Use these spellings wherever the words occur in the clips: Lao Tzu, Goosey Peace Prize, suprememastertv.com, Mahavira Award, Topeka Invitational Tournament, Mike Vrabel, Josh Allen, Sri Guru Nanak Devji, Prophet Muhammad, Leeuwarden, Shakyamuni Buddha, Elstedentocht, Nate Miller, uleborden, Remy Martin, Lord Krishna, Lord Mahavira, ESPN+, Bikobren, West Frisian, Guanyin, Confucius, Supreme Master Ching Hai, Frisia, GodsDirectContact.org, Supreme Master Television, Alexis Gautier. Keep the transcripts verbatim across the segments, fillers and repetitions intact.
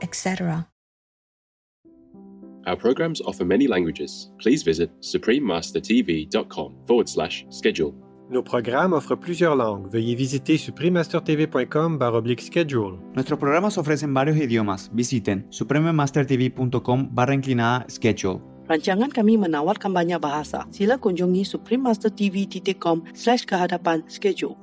Etc. Our programs offer many languages. Please visit supreme master t v dot com forward slash schedule. Nos programas ofrecen plusieurs langues. Veuillez visiter supreme master t v dot com slash schedule. Nuestros programas ofrecen varios idiomas. Visiten supreme master t v dot com slash schedule. Rancangan kami menawarkan banyak bahasa. Sila kunjungi supreme master t v dot com slash kehadapan schedule.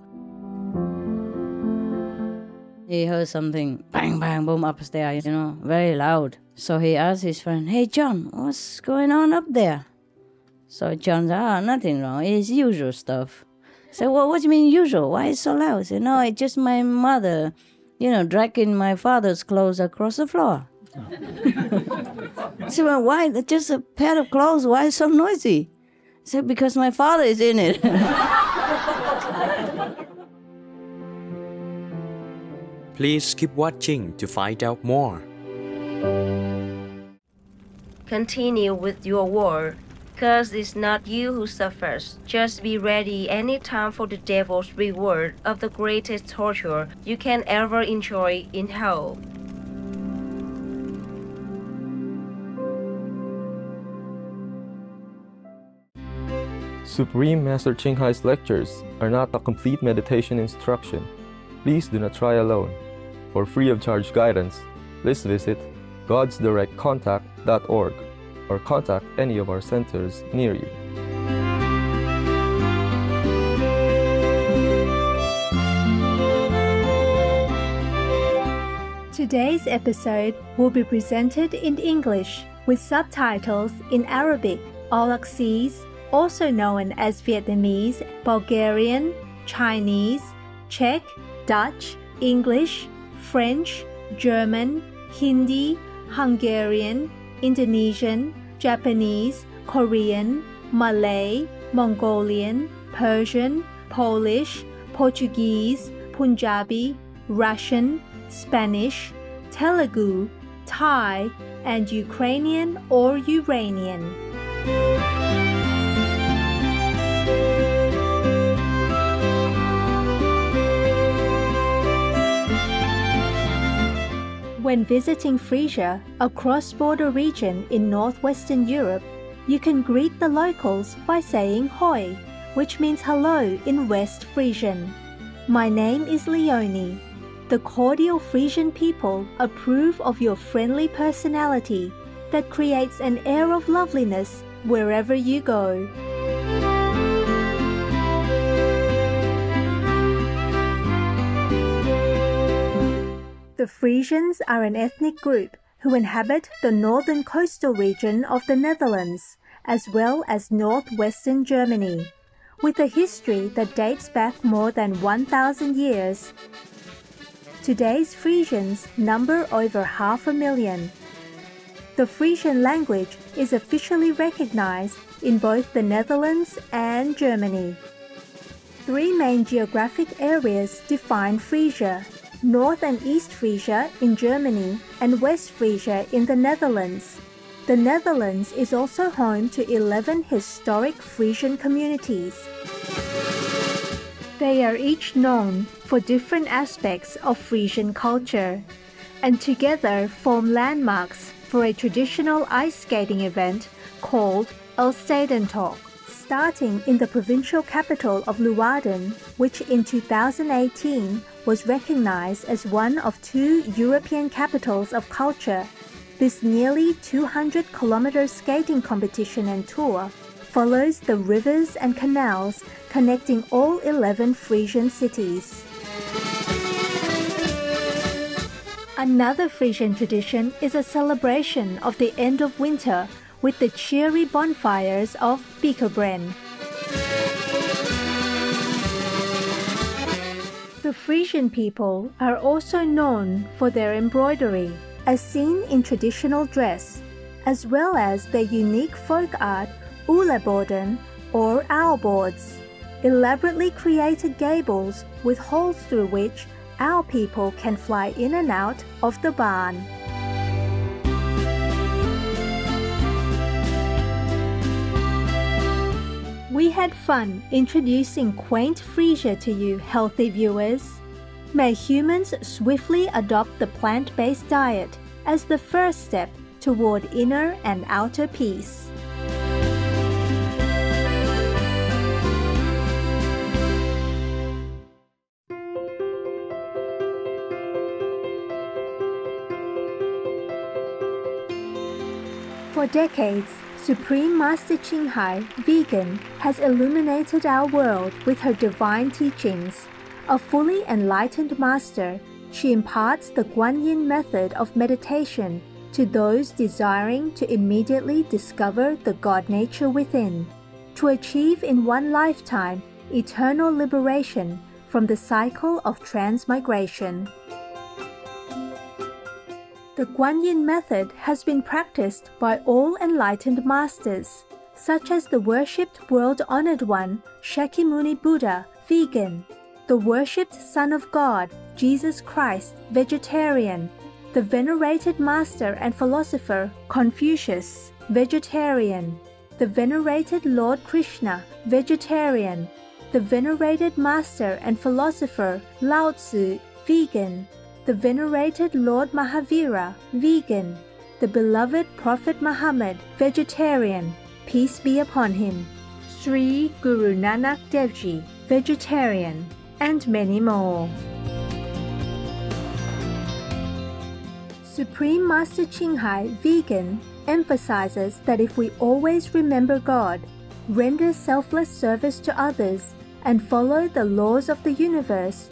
He heard something bang, bang, boom upstairs, you know, very loud. So he asked his friend, "Hey, John, what's going on up there?" So John said, "Ah, oh, nothing wrong. It's usual stuff." I said, "Well, what do you mean usual? Why is it so loud?" I said, "No, it's just my mother, you know, dragging my father's clothes across the floor." I said, "Well, why? Just a pair of clothes. Why so noisy?" I said, "Because my father is in it." Please keep watching to find out more. Continue with your war, 'cause it's not you who suffers. Just be ready any time for the devil's reward of the greatest torture you can ever enjoy in hell. Supreme Master Ching Hai's lectures are not a complete meditation instruction. Please do not try alone. For free of charge guidance, please visit Gods Direct Contact dot org or contact any of our centers near you. Today's episode will be presented in English with subtitles in Arabic, Alexis, also known as Vietnamese, Bulgarian, Chinese, Czech, Dutch, English, French, German, Hindi, Hungarian, Indonesian, Japanese, Korean, Malay, Mongolian, Persian, Polish, Portuguese, Punjabi, Russian, Spanish, Telugu, Thai, and Ukrainian or Uranian. When visiting Frisia, a cross-border region in northwestern Europe, you can greet the locals by saying hoi, which means hello in West Frisian. My name is Leonie. The cordial Frisian people approve of your friendly personality that creates an air of loveliness wherever you go. The Frisians are an ethnic group who inhabit the northern coastal region of the Netherlands, as well as northwestern Germany, with a history that dates back more than one thousand years. Today's Frisians number over half a million. The Frisian language is officially recognized in both the Netherlands and Germany. Three main geographic areas define Frisia: North and East Frisia in Germany and West Frisia in the Netherlands. The Netherlands is also home to eleven historic Frisian communities. They are each known for different aspects of Frisian culture, and together form landmarks for a traditional ice skating event called Elstedentocht, starting in the provincial capital of Leeuwarden, which in two thousand eighteen was recognized as one of two European capitals of culture. This nearly two hundred kilometer skating competition and tour follows the rivers and canals connecting all eleven Frisian cities. Another Frisian tradition is a celebration of the end of winter with the cheery bonfires of Bikobren. the Frisian people are also known for their embroidery, as seen in traditional dress, as well as their unique folk art, uleborden or owlboards, elaborately created gables with holes through which our people can fly in and out of the barn. We had fun introducing quaint Frisia to you, healthy viewers. May humans swiftly adopt the plant-based diet as the first step toward inner and outer peace. For decades, Supreme Master Ching Hai, vegan, has illuminated our world with her divine teachings. A fully enlightened master, she imparts the Guanyin method of meditation to those desiring to immediately discover the God nature within, to achieve in one lifetime eternal liberation from the cycle of transmigration. The Guanyin method has been practiced by all enlightened masters, such as the worshipped world-honored one, Shakyamuni Buddha, vegan, the worshipped Son of God, Jesus Christ, vegetarian, the venerated master and philosopher, Confucius, vegetarian, the venerated Lord Krishna, vegetarian, the venerated master and philosopher, Lao Tzu, vegan, the venerated Lord Mahavira, vegan, the beloved Prophet Muhammad, vegetarian, peace be upon him, Sri Guru Nanak Devji, vegetarian, and many more. Supreme Master Ching Hai, vegan, emphasizes that if we always remember God, render selfless service to others, and follow the laws of the universe,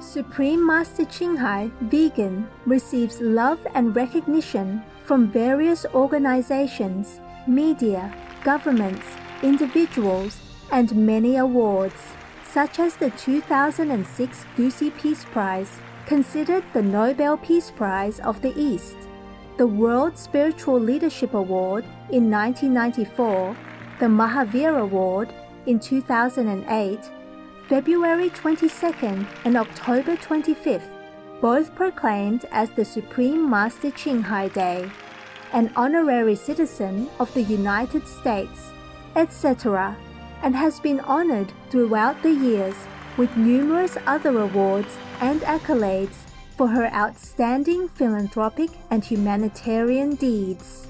Supreme Master Ching Hai, vegan, receives love and recognition from various organizations, media, governments, individuals, and many awards, such as the two thousand six Goosey Peace Prize, considered the Nobel Peace Prize of the East, the World Spiritual Leadership Award in nineteen ninety-four, the Mahavira Award in two thousand eight, February twenty-second and October twenty-fifth, both proclaimed as the Supreme Master Ching Hai Day, an honorary citizen of the United States, et cetera, and has been honored throughout the years with numerous other awards and accolades for her outstanding philanthropic and humanitarian deeds.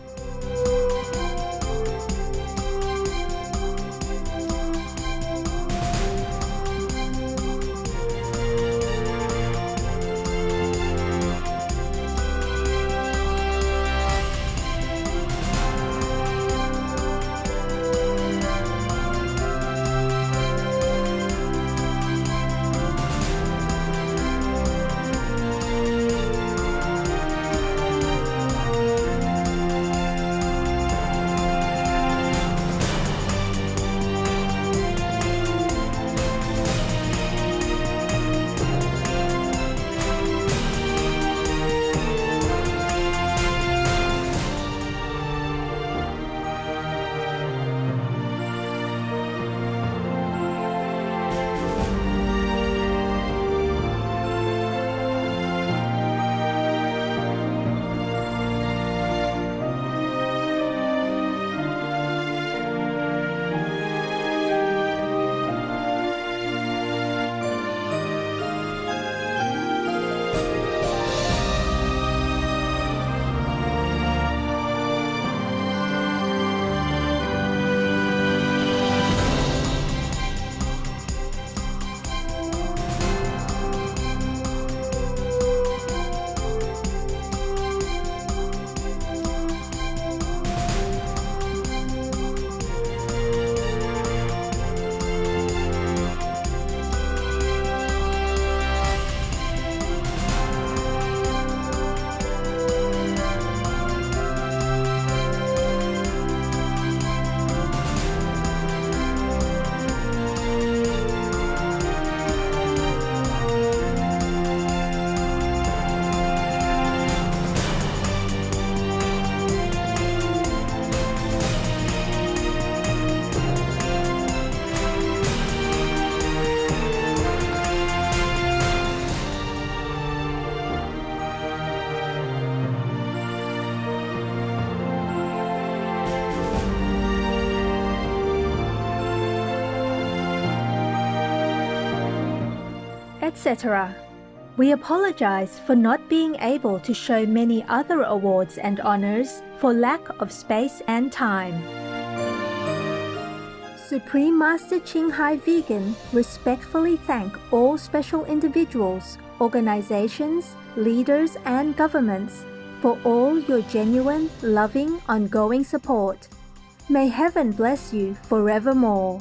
et cetera. We apologize for not being able to show many other awards and honors for lack of space and time. Supreme Master Ching Hai Vegan respectfully thank all special individuals, organizations, leaders and governments for all your genuine, loving, ongoing support. May heaven bless you forevermore.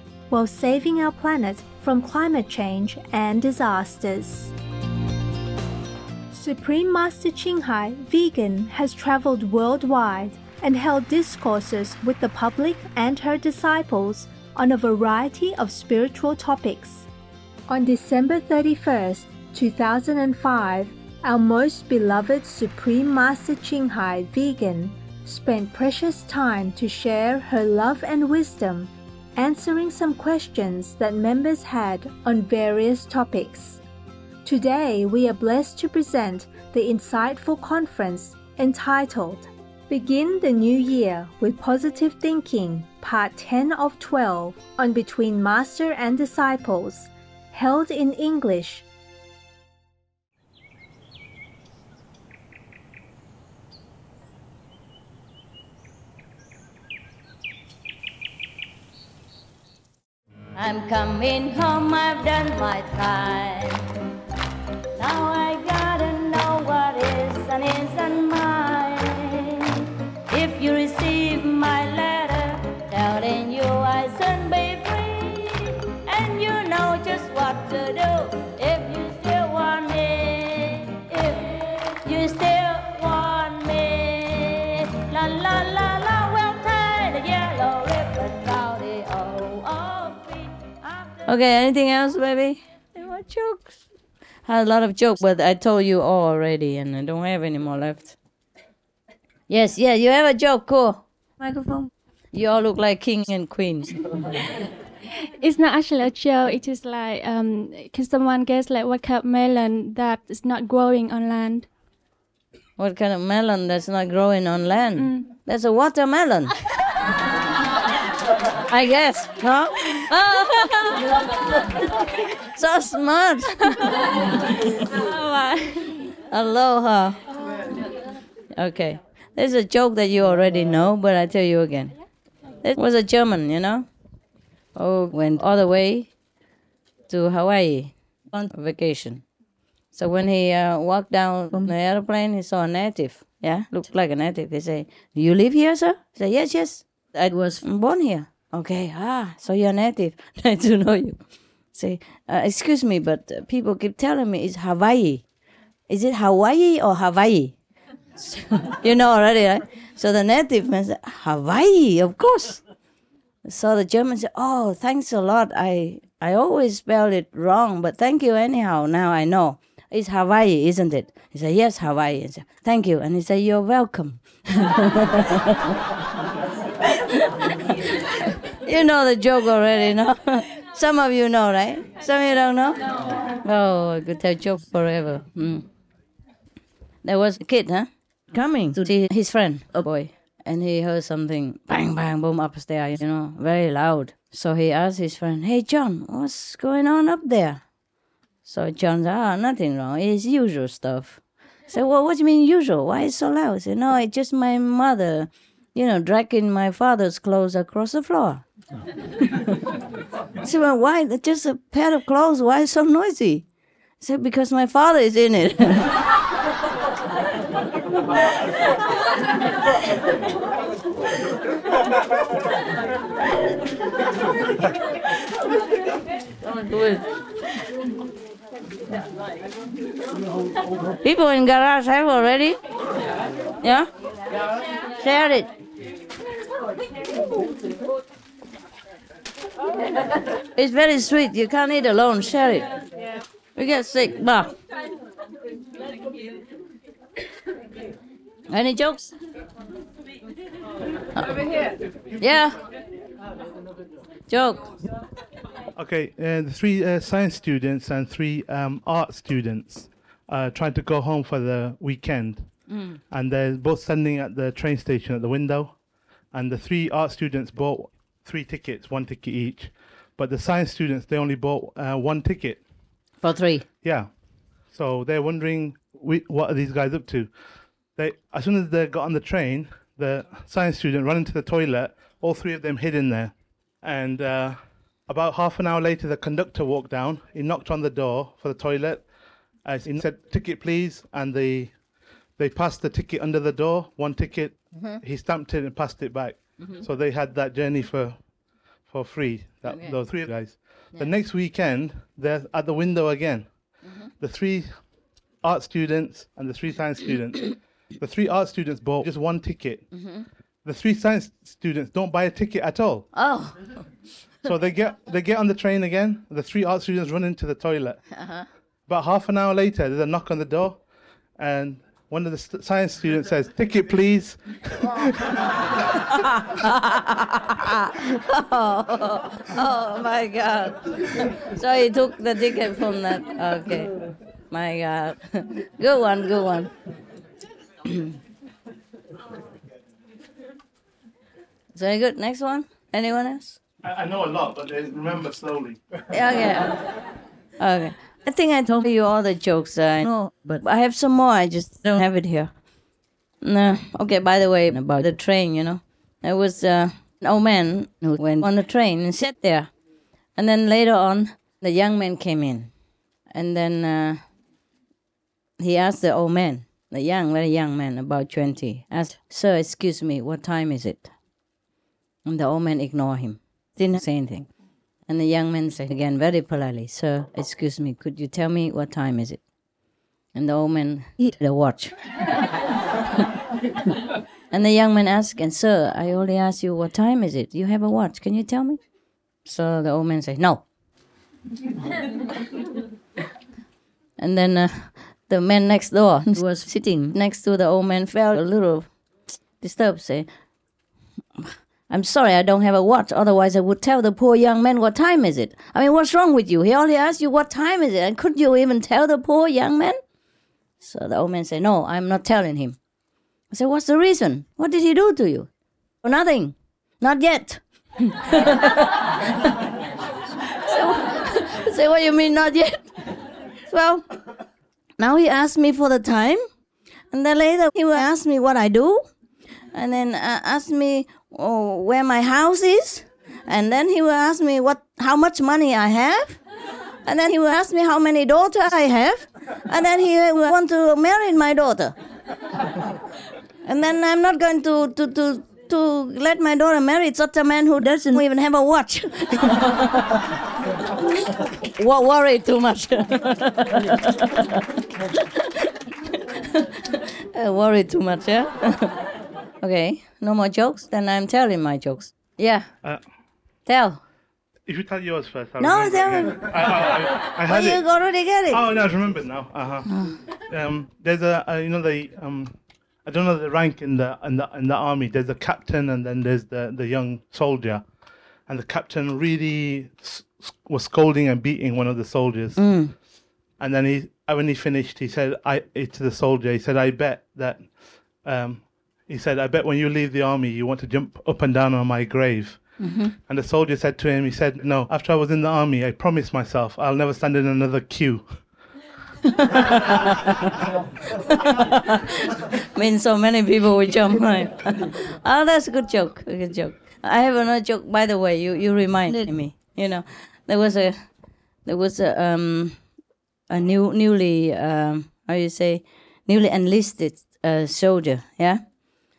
while saving our planet from climate change and disasters. Supreme Master Ching Hai Vegan has traveled worldwide and held discourses with the public and her disciples on a variety of spiritual topics. On December thirty-first, two thousand five, our most beloved Supreme Master Ching Hai Vegan spent precious time to share her love and wisdom, answering some questions that members had on various topics. Today, we are blessed to present the insightful conference entitled Begin the New Year with Positive Thinking, Part ten of twelve, on Between Master and Disciples, held in English. I'm coming home, I've done my time. Now I gotta know what is and isn't mine. If you receive my letter telling you I shouldn't be free, and you know just what to do if you still want me, if you still want me. La la la la, we'll tie the yellow ribbon round the O of me. Okay, anything else, baby? There were jokes. I had a lot of jokes, but I told you all already, and I don't have any more left. Yes, yeah, you have a joke, cool. Microphone. You all look like king and queen. It's not actually a joke. It is like, um, can someone guess like what kind of melon that is not growing on land? What kind of melon that's not growing on land? Mm. That's a watermelon. I guess, no? Oh. So smart. Aloha. Okay. There's a joke that you already know, but I tell you again. It was a German, you know, who went all the way to Hawaii on vacation. So when he uh, walked down from the airplane, he saw a native. Yeah, looked like a native. He said, "Do you live here, sir?" He said, "Yes, yes. I was born here." "Okay, ah, so you're native. I do know you." Say, uh, "Excuse me, but people keep telling me it's Hawaii. Is it Hawaii or Hawaii?" So, you know already, right? So the native man said, "Hawaii, of course." So the German said, "Oh, thanks a lot. I, I always spell it wrong, but thank you anyhow. Now I know. It's Hawaii, isn't it?" He said, "Yes, Hawaii." He said, "Thank you." And he said, "You're welcome." You know the joke already, no? Some of you know, right? Some of you don't know? No. Oh, I could tell joke forever. Mm. there was a kid, huh? Coming to see his friend, a boy. And he heard something, bang, bang, boom, upstairs, you know, very loud. So he asked his friend, hey, John, what's going on up there? So John said, ah, oh, nothing wrong. It's usual stuff. I said, well, what do you mean usual? Why is it so loud? He said, no, it's just my mother, you know, dragging my father's clothes across the floor. I said, well, why? Just a pair of clothes. Why so noisy? I said, because my father is in it. Don't do it. People in garage have already? Yeah? Share it. It's very sweet. You can't eat alone. Share it. We get sick. Bah. Any jokes? Over here. Yeah. Joke. Okay, uh, the three uh, science students and three um, art students uh, tried to go home for the weekend. Mm. And they're both standing at the train station at the window. And the three art students bought three tickets, one ticket each. But the science students, they only bought uh, one ticket. For three? Yeah. So they're wondering, we, what are these guys up to? They, as soon as they got on the train, the science student ran into the toilet. All three of them hid in there. And uh, about half an hour later, the conductor walked down. He knocked on the door for the toilet. Uh, he said, ticket, please. And the, they passed the ticket under the door, one ticket. Mm-hmm. He stamped it and passed it back. Mm-hmm. So they had that journey for for free, that, okay. Those three guys. Yeah. The next weekend, they're at the window again. Mm-hmm. The three art students and the three science students. The three art students bought just one ticket. Mm-hmm. The three science students don't buy a ticket at all. Oh. So they get they get on the train again. The three art students run into the toilet. Uh-huh. About half an hour later, there's a knock on the door. And one of the st- science students says, ticket, please. Oh. oh. oh, my God. So he took the ticket from that. Okay. My God. Good one, good one. Is that good? Next one? Anyone else? I, I know a lot, but remember slowly. Okay. Okay. I think I told you all the jokes I know, but I have some more. I just don't have it here. No. Okay, by the way, about the train, you know. There was uh, an old man who went on the train and sat there. And then later on, the young man came in. And then uh, he asked the old man, the young, very young man, about twenty, asked, sir, excuse me, what time is it? And the old man ignored him, didn't say anything. And the young man said again, very politely, sir, excuse me, could you tell me what time is it? And the old man hit the watch. And the young man asked, and sir, I only asked you what time is it? You have a watch, can you tell me? So the old man said, no. And then... Uh, The man next door who was sitting next to the old man felt a little disturbed, saying, I'm sorry, I don't have a watch, otherwise I would tell the poor young man what time is it. I mean, what's wrong with you? He only asked you what time is it, and couldn't you even tell the poor young man? So the old man said, no, I'm not telling him. I said, what's the reason? What did he do to you? Oh, nothing. Not yet. so, I said, what do you mean, not yet? Well... Now he asked me for the time, and then later he will ask me what I do, and then uh, ask me oh, where my house is, and then he will ask me what, how much money I have, and then he will ask me how many daughters I have, and then he will want to marry my daughter. And then I'm not going to, to, to, to let my daughter marry such a man who doesn't even have a watch. Wor- worried too much. uh, worried too much, yeah? Okay, no more jokes? Then I'm telling my jokes. Yeah. Uh, tell. If you tell yours first, I'll No, tell me. I, I, I, I had it. You already get it. Oh, no, I remember now. Uh-huh. um, there's a, uh, you know, the, um, I don't know the rank in the, in the, in the army. There's a captain and then there's the, the young soldier. And the captain really... was scolding and beating one of the soldiers. Mm. And then he when he finished, he said, "I to the soldier, he said, I bet that, um, he said, I bet when you leave the army, you want to jump up and down on my grave." Mm-hmm. And the soldier said to him, he said, "No, after I was in the army, I promised myself I'll never stand in another queue." I mean, so many people would jump, right? Oh, that's a good joke, a good joke. I have another joke, by the way, you, you reminded me, you know. There was a, there was a, um, a new, newly, um, how do you say, newly enlisted uh, soldier, yeah?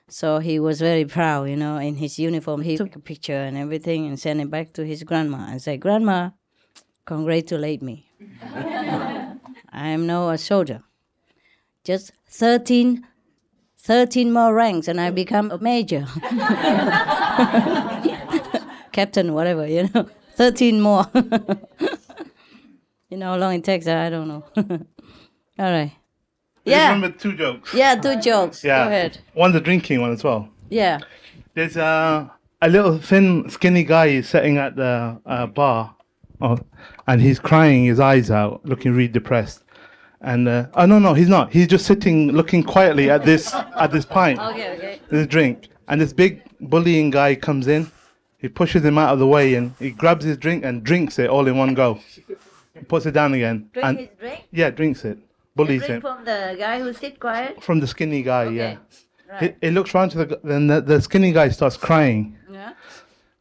So he was very proud, you know, in his uniform. He took a picture and everything and sent it back to his grandma and said, "Grandma, congratulate me. I am now a soldier. Just thirteen, thirteen more ranks and I become a major." Captain, whatever, you know. thirteen more. You know how long it takes, I don't know. All right. Yeah. I remember two jokes. Yeah, two jokes. Yeah. Go ahead. One's a drinking one as well. Yeah. There's uh, a little thin, skinny guy is sitting at the uh, bar. Oh, and he's crying his eyes out, looking really depressed. And uh, oh no, no, he's not. He's just sitting, looking quietly at this at this pint, okay, okay. this drink. And this big bullying guy comes in. He pushes him out of the way, and he grabs his drink and drinks it all in one go. He puts it down again. Drink and his drink? Yeah, drinks it. Bullies him. From the guy who sit quiet. From the skinny guy, okay. yeah. Right. He, he looks round to the then the, the skinny guy starts crying. Yeah.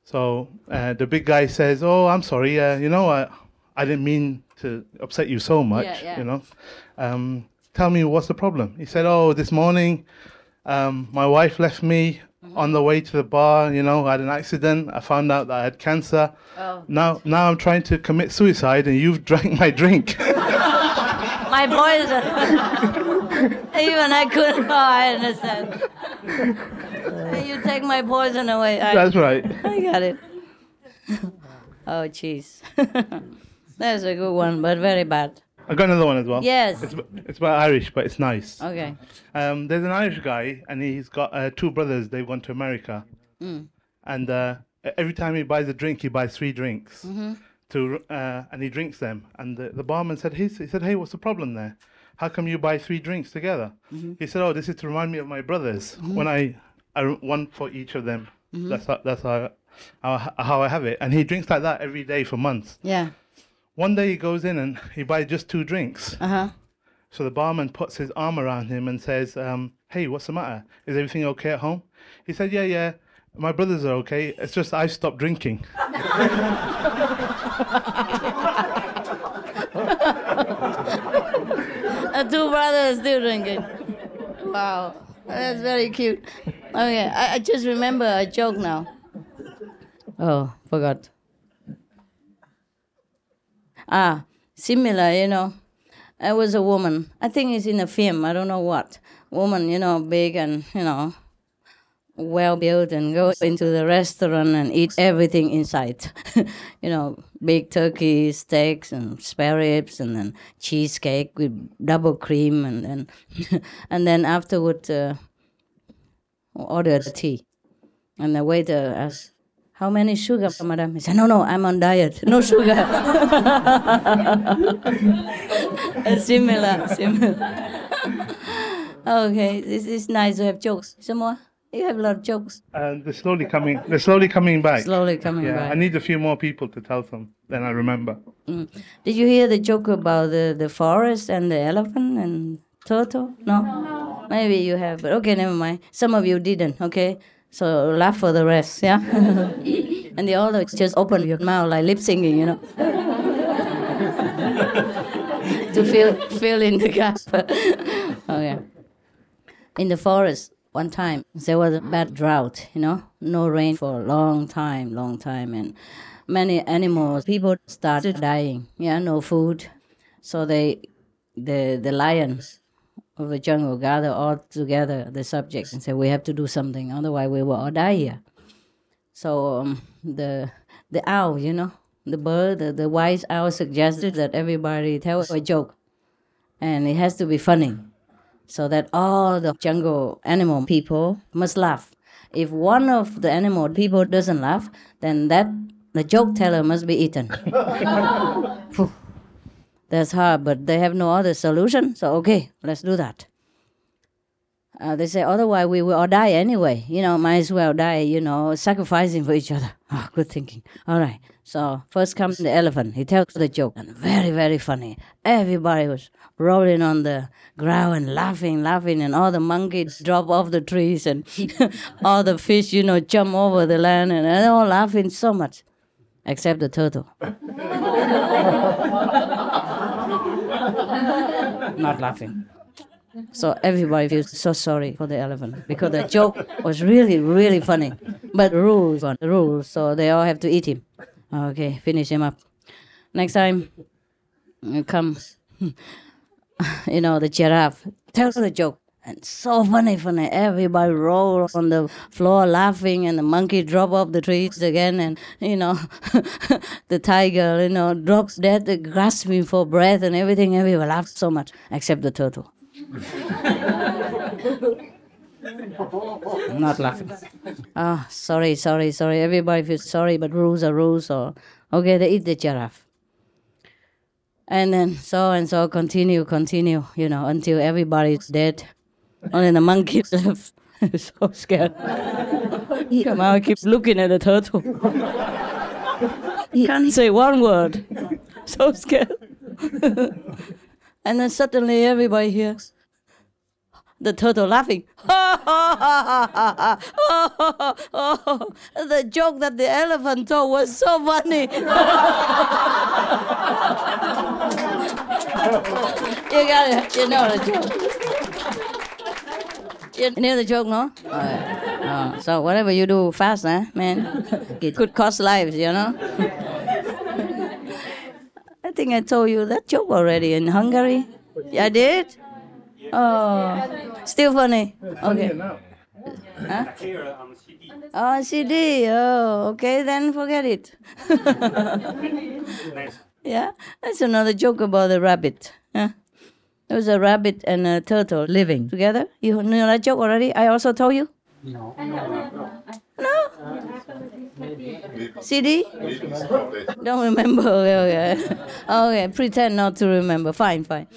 So uh, the big guy says, "Oh, I'm sorry. Uh, you know, I, I didn't mean to upset you so much. Yeah, yeah. You know, um, tell me what's the problem." He said, "Oh, this morning, um, my wife left me mm-hmm. on the way to the bar. You know, I had an accident. I found out that I had cancer. Oh. Now, now I'm trying to commit suicide, and you've drank my drink." My poison. Even I couldn't. Oh, I understand. You take my poison away. I, That's right. I got it. Oh, jeez. That's a good one, but very bad. I got another one as well. Yes. It's, it's about Irish, but it's nice. Okay. Um, there's an Irish guy, and he's got uh, two brothers. They've gone to America. Mm. And uh, every time he buys a drink, he buys three drinks. Mm-hmm. To, uh, and he drinks them. And the, the barman said, he said, "Hey, what's the problem there? How come you buy three drinks together?" Mm-hmm. He said, "Oh, this is to remind me of my brothers. Mm-hmm. When I, I, one for each of them. Mm-hmm. That's how, that's how, how, how I have it." And he drinks like that every day for months. Yeah. One day he goes in and he buys just two drinks. Uh-huh. So the barman puts his arm around him and says, um, "Hey, what's the matter? Is everything okay at home?" He said, "Yeah, yeah. My brothers are okay. It's just I stopped drinking." The two brothers still drinking. Wow, that's very cute. Okay, I, I just remember a joke now. Oh, forgot. Ah, similar, you know. I was a woman. I think it's in a film. I don't know what. Woman, you know, big and you know. Well built and go into the restaurant and eat everything in sight. You know, big turkey steaks and spare ribs and then cheesecake with double cream and then and then afterward uh, ordered a tea. And the waiter asked, "How many sugar, madam?" He said, no, no, "I'm on diet. No sugar." similar, similar. Okay, this is nice to have jokes. Some more? You have a lot of jokes. Uh, they're slowly coming. They're slowly coming back. Slowly coming yeah, back. I need a few more people to tell them. Then I remember. Mm. Did you hear the joke about the, the forest and the elephant and turtle? No? no, maybe you have. But okay, never mind. Some of you didn't. Okay, so laugh for the rest. Yeah. And the others just open your mouth like lip singing, you know, to fill fill in the gap. Okay. In the forest. One time, there was a bad drought, you know, no rain for a long time, long time, and many animals, people started dying, yeah, no food. So they, the, the lions of the jungle gathered all together, the subjects, and said, "We have to do something, otherwise we will all die here." So um, the the owl, you know, the bird, the, the wise owl suggested that everybody tell a joke, and it has to be funny. So that all the jungle animal people must laugh. If one of the animal people doesn't laugh, then that the joke teller must be eaten. That's hard, but they have no other solution, so okay, let's do that. Uh, they say, otherwise we will all die anyway. You know, might as well die, you know, sacrificing for each other. Oh, good thinking. All right. So first comes the elephant. He tells the joke. And very, very funny. Everybody was rolling on the ground and laughing, laughing. And all the monkeys drop off the trees. And all the fish, you know, jump over the land. And they're all laughing so much. Except the turtle. Not laughing. So everybody feels so sorry for the elephant because the joke was really, really funny. But rules on rules, so they all have to eat him. Okay, finish him up. Next time, come, you know, the giraffe tells the joke. And so funny, funny. Everybody rolls on the floor laughing and the monkey drops off the trees again and, you know, the tiger, you know, drops dead, grasping for breath and everything. Everybody laughs so much, except the turtle. I'm not laughing. Ah, oh, sorry, sorry, sorry. Everybody feels sorry, but rules are rules. Or okay, they eat the giraffe, and then so and so continue, continue. You know, until everybody's dead. Only the monkey left. So scared. Come out, keeps looking at the turtle. Can't say one word. So scared. And then suddenly everybody hears the turtle laughing. The joke that the elephant told was so funny. You got it. You know the joke. You know the joke, no? Oh, yeah. Oh. So whatever you do, fast, eh, man. It could cost lives, you know. I think I told you that joke already in Hungary. I did? Oh, still funny. Okay. Huh? Oh, C D. Oh, okay, then forget it. Yeah, that's another joke about the rabbit. Huh? There was a rabbit and a turtle living together. You know that joke already? I also told you? No. No? C D? Don't remember. Okay, okay. Okay, pretend not to remember. Fine, fine.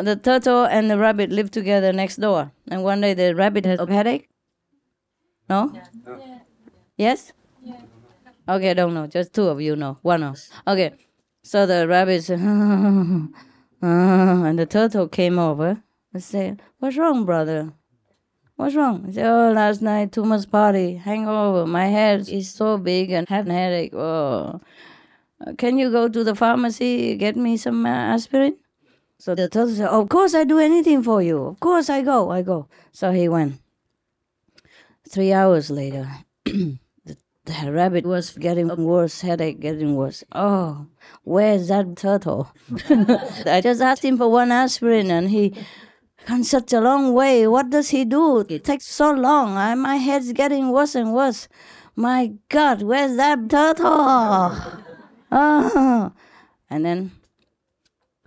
The turtle and the rabbit lived together next door. And one day the rabbit had a headache? No? Yes? Okay, don't know. Just two of you know. One knows. Okay. So the rabbit said, and the turtle came over and said, "What's wrong, brother? What's wrong?" He said, "Oh, last night, too much party, hangover, my head is so big and have a headache. Oh, can you go to the pharmacy, get me some uh, aspirin?" So the turtle said, "Of course I do anything for you. Of course I go, I go." So he went. Three hours later, the, the rabbit was getting worse, headache getting worse. "Oh, where's that turtle? I just asked him for one aspirin and he come such a long way. What does he do? It takes so long. I, my head's getting worse and worse. My God, where's that turtle?" Oh. And then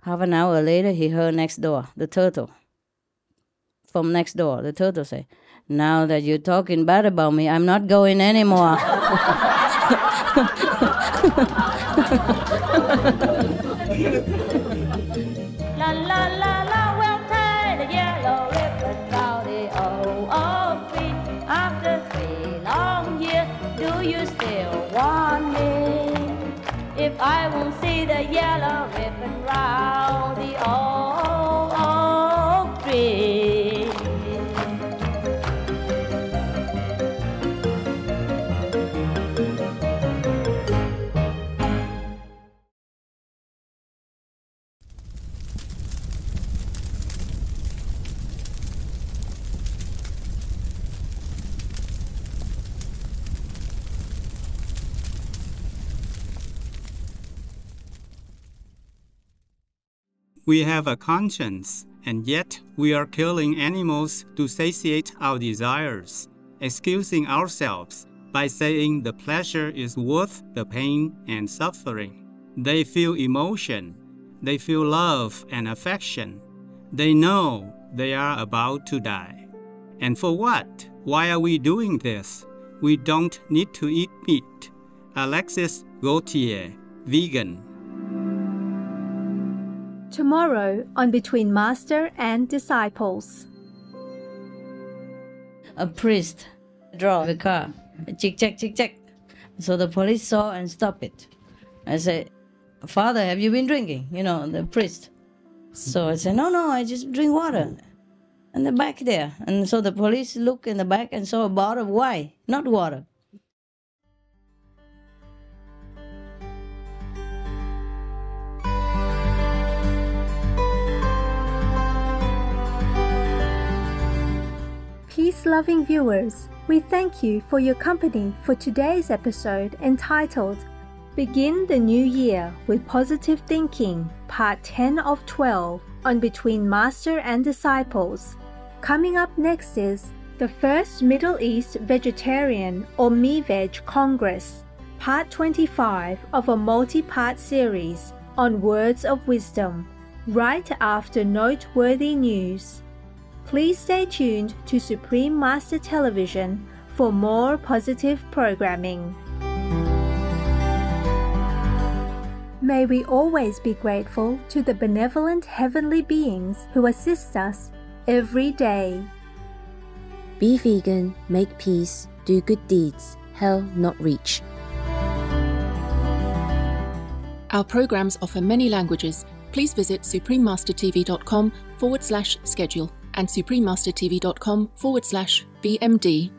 half an hour later, he heard next door, the turtle. From next door, the turtle say, "Now that you're talking bad about me, I'm not going anymore." La la la. I will see the yellow ribbon round the old tree. We have a conscience, and yet we are killing animals to satiate our desires, excusing ourselves by saying the pleasure is worth the pain and suffering. They feel emotion. They feel love and affection. They know they are about to die. And for what? Why are we doing this? We don't need to eat meat. Alexis Gautier, vegan. tomorrow on Between Master and Disciples. A priest drove the car, check, check, check, check. So the police saw and stopped it. I said, "Father, have you been drinking?" You know, the priest. So I said, no, no, I just drink water. And the back there. And so the police looked in the back and saw a bottle of wine, not water. Peace-loving viewers, we thank you for your company for today's episode entitled Begin the New Year with Positive Thinking, Part ten of twelve on Between Master and Disciples. Coming up next is the first Middle East Vegetarian or Me-Veg Congress, Part twenty-five of a multi-part series on Words of Wisdom, right after Noteworthy News. Please stay tuned to Supreme Master Television for more positive programming. May we always be grateful to the benevolent heavenly beings who assist us every day. Be vegan, make peace, do good deeds, hell not reach. Our programs offer many languages. Please visit suprememastertv.com forward slash schedule and suprememastertv.com forward slash BMD.